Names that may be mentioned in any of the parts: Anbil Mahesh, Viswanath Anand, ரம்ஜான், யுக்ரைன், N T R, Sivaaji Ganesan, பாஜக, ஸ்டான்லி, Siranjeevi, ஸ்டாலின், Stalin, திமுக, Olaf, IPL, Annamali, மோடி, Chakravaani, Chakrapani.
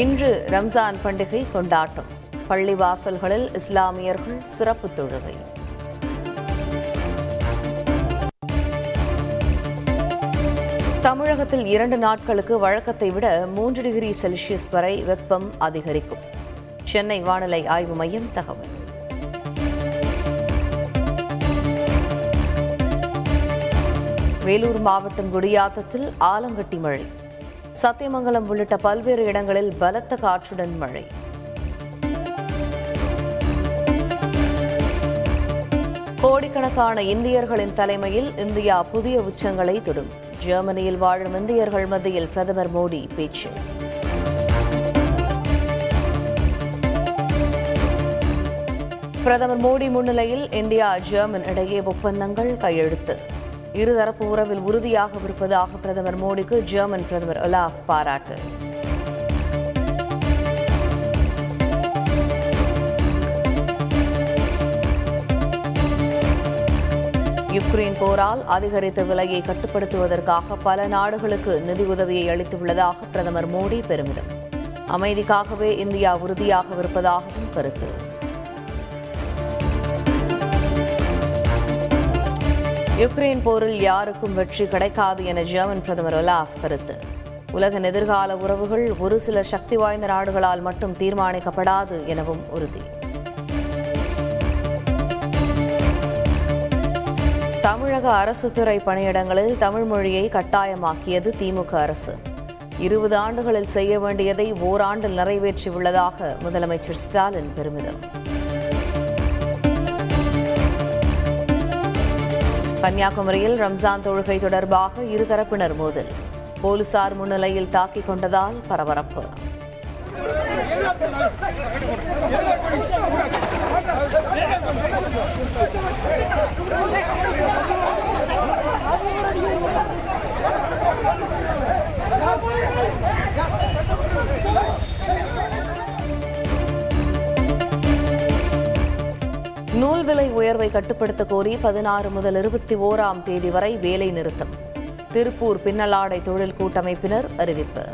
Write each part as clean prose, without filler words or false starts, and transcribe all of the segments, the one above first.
இன்று ரம்ஜான் பண்டிகை கொண்டாட்டம். பள்ளிவாசல்களில் இஸ்லாமியர்கள் சிறப்பு தொழுகை. தமிழகத்தில் 2 நாட்களுக்கு வழக்கத்தை விட 3 டிகிரி செல்சியஸ் வரை வெப்பம் அதிகரிக்கும். சென்னை வானிலை ஆய்வு மையம் தகவல். வேலூர் மாவட்டம் குடியாத்தத்தில் ஆலங்கட்டி மழை. சத்தியமங்கலம் உள்ளிட்ட பல்வேறு இடங்களில் பலத்த காற்றுடன் மழை. கோடிக்கணக்கான இந்தியர்களின் தலைமையில் இந்தியா புதிய உச்சங்களை தொடும். ஜெர்மனியில் வாழும் இந்தியர்கள் மத்தியில் பிரதமர் மோடி பேச்சு. பிரதமர் மோடி முன்னிலையில் இந்தியா ஜெர்மன் இடையே ஒப்பந்தங்கள் கையெழுத்து. இருதரப்பு உறவில் உறுதியாகவிருப்பதாக பிரதமர் மோடிக்கு ஜெர்மன் பிரதமர் ஒலாஃப் பாராட்டு. யுக்ரைன் போரால் அதிகரித்த விலையை கட்டுப்படுத்துவதற்காக பல நாடுகளுக்கு நிதியுதவியை அளித்துள்ளதாக பிரதமர் மோடி பெருமிதம். அமைதிக்காகவே இந்தியா உறுதியாகவிருப்பதாகவும் கருத்து. யுக்ரைன் போரில் யாருக்கும் வெற்றி கிடைக்காது என ஜெர்மன் பிரதமர் ஒலாஃப் கருத்து. உலகின் எதிர்கால உறவுகள் ஒரு சில சக்தி வாய்ந்த நாடுகளால் மட்டும் தீர்மானிக்கப்படாது எனவும் உறுதி. தமிழக அரசு துறை பணியிடங்களில் தமிழ் மொழியை கட்டாயமாக்கியது திமுக அரசு. 20 ஆண்டுகளில் செய்ய வேண்டியதை ஓராண்டில் நிறைவேற்றியுள்ளதாக முதலமைச்சர் ஸ்டாலின் பெருமிதம். கன்னியாகுமரியில் ரம்ஜான் தொழுகை தொடர்பாக இருதரப்பினர் மோதல். போலீசார் முன்னிலையில் தாக்கிக் கொண்டதால் பரபரப்பு. நூல் விலை உயர்வை கட்டுப்படுத்த கோரி 16 முதல் 21ஆம் தேதி வரை வேலை நிறுத்தம். திருப்பூர் பின்னலாடை தொழில் கூட்டமைப்பினர் அறிவிப்பு.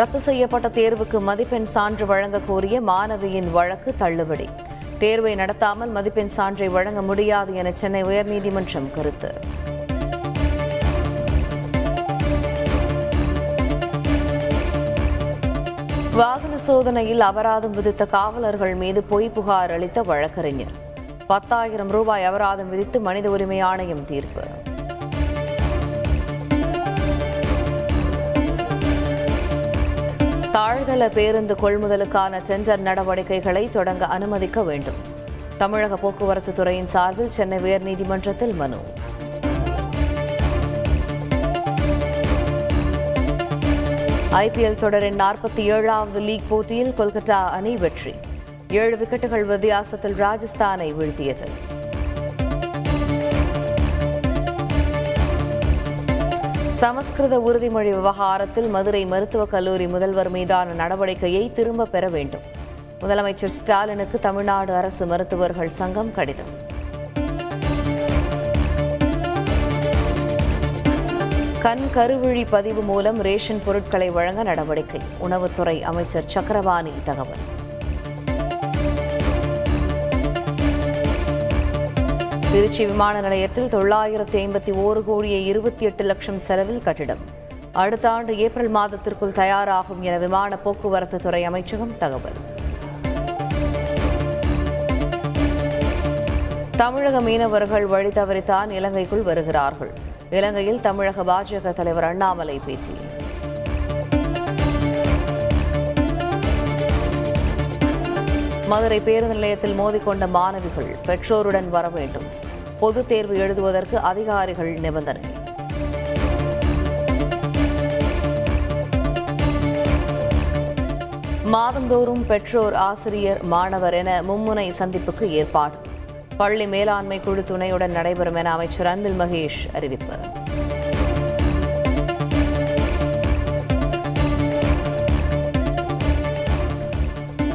ரத்து செய்யப்பட்ட தேர்வுக்கு மதிப்பெண் சான்று வழங்க கோரிய மாணவியின் வழக்கு தள்ளுபடி. தேர்வை நடத்தாமல் மதிப்பெண் சான்றை வழங்க முடியாது என சென்னை உயர்நீதிமன்றம் கருத்து. வாகன சோதனையில் அபராதம் விதித்த காவலர்கள் மீது பொய் புகார் அளித்த வழக்கறிஞர். 10,000 ரூபாய் அபராதம் விதித்து மனித உரிமை ஆணையம் தீர்ப்பு. தாழ்தள பேருந்து கொள்முதலுக்கான டெண்டர் நடவடிக்கைகளை தொடங்க அனுமதிக்க வேண்டும். தமிழக போக்குவரத்து துறையின் சார்பில் சென்னை உயர்நீதிமன்றத்தில் மனு. IPL தொடரின் 47வது லீக் போட்டியில் கொல்கத்தா அணி வெற்றி. 7 விக்கெட்டுகள் வித்தியாசத்தில் ராஜஸ்தானை வீழ்த்தியது. சமஸ்கிருத உறுதிமொழி விவகாரத்தில் மதுரை மருத்துவக் கல்லூரி முதல்வர் மீதான நடவடிக்கையை திரும்பப் பெற வேண்டும். முதலமைச்சர் ஸ்டாலினுக்கு தமிழ்நாடு அரசு மருத்துவர்கள் சங்கம் கடிதம். கண் கருவிழி பதிவு மூலம் ரேஷன் பொருட்களை வழங்க நடவடிக்கை. உணவுத்துறை அமைச்சர் சக்கரவாணி தகவல். திருச்சி விமான நிலையத்தில் 951,000,028 செலவில் கட்டிடம் அடுத்த ஆண்டு ஏப்ரல் மாதத்திற்குள் தயாராகும் என விமான போக்குவரத்து துறை அமைச்சகம் தகவல். தமிழக மீனவர்கள் வழி தவறித்தான் இலங்கைக்குள் வருகிறார்கள். இலங்கையில் தமிழக பாஜக தலைவர் அண்ணாமலை பேச்சு. மதுரை பேருந்து நிலையத்தில் மோதிக்கொண்ட மாணவிகள் பெற்றோருடன் வர வேண்டும். பொதுத் தேர்வு எழுதுவதற்கு அதிகாரிகள் நிபந்தனை. மாதந்தோறும் பெற்றோர் ஆசிரியர் மாணவர் என மும்முனை சந்திப்புக்கு ஏற்பாடு. பள்ளி மேலாண்மை குழு துணையுடன் நடைபெறும் என அமைச்சர் அன்பில் மகேஷ் அறிவிப்பு.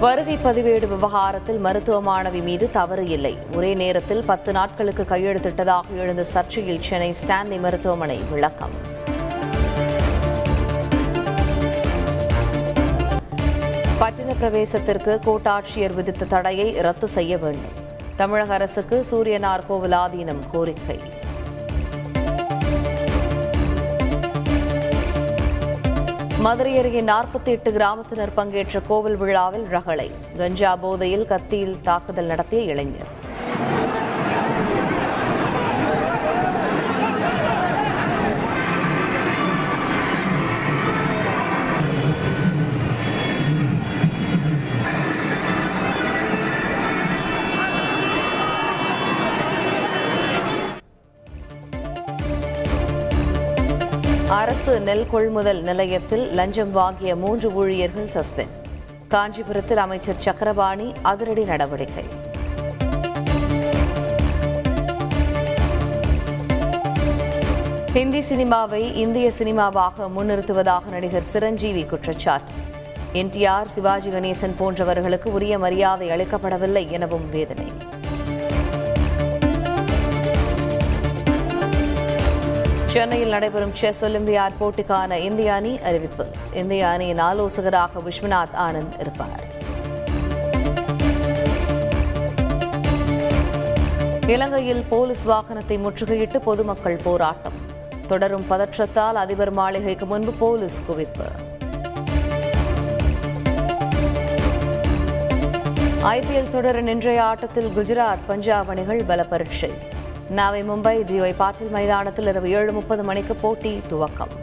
வருகை பதிவேடு விவகாரத்தில் மருத்துவ மாணவி மீது தவறு இல்லை. ஒரே நேரத்தில் 10 நாட்களுக்கு கையெழுத்திட்டதாக எழுந்த சர்ச்சையில் சென்னை ஸ்டான்லி மருத்துவமனை விளக்கம். பட்டின பிரவேசத்திற்கு கோட்டாட்சியர் விதித்த தடையை ரத்து செய்ய வேண்டும். தமிழக அரசுக்கு சூரியனார் கோவில் ஆதீனம் கோரிக்கை. மதுரை அருகே 48 கிராமத்தினர் பங்கேற்ற கோவில் விழாவில் ரகளை. கஞ்சா போதையில் கத்தியில் தாக்குதல் நடத்திய இளைஞர். அரசு நெல் கொள்முதல் நிலையத்தில் லஞ்சம் வாங்கிய 3 ஊழியர்கள் சஸ்பெண்ட். காஞ்சிபுரத்தில் அமைச்சர் சக்கரபாணி அதிரடி நடவடிக்கை. ஹிந்தி சினிமாவை இந்திய சினிமாவாக முன்னிறுத்துவதாக நடிகர் சிரஞ்சீவி குற்றச்சாட்டு. NTR, சிவாஜி கணேசன் போன்றவர்களுக்கு உரிய மரியாதை அளிக்கப்படவில்லை எனவும் வேதனை. சென்னையில் நடைபெறும் செஸ் ஒலிம்பியாட் போட்டிக்கான இந்திய அணி அறிவிப்பு. இந்திய அணியின் ஆலோசகராக விஸ்வநாத் ஆனந்த் இருப்பார். இலங்கையில் போலீஸ் வாகனத்தை முற்றுகையிட்டு பொதுமக்கள் போராட்டம். தொடரும் பதற்றத்தால் அதிபர் மாளிகைக்கு முன்பு போலீஸ் குவிப்பு. IPL தொடரின் இன்றைய ஆட்டத்தில் குஜராத் பஞ்சாப் அணிகள் பல பரீட்சை. நாவை மும்பை GY பாட்டில் மைதானத்தில் இரவு 7:30 மணிக்கு போட்டி துவக்கம்.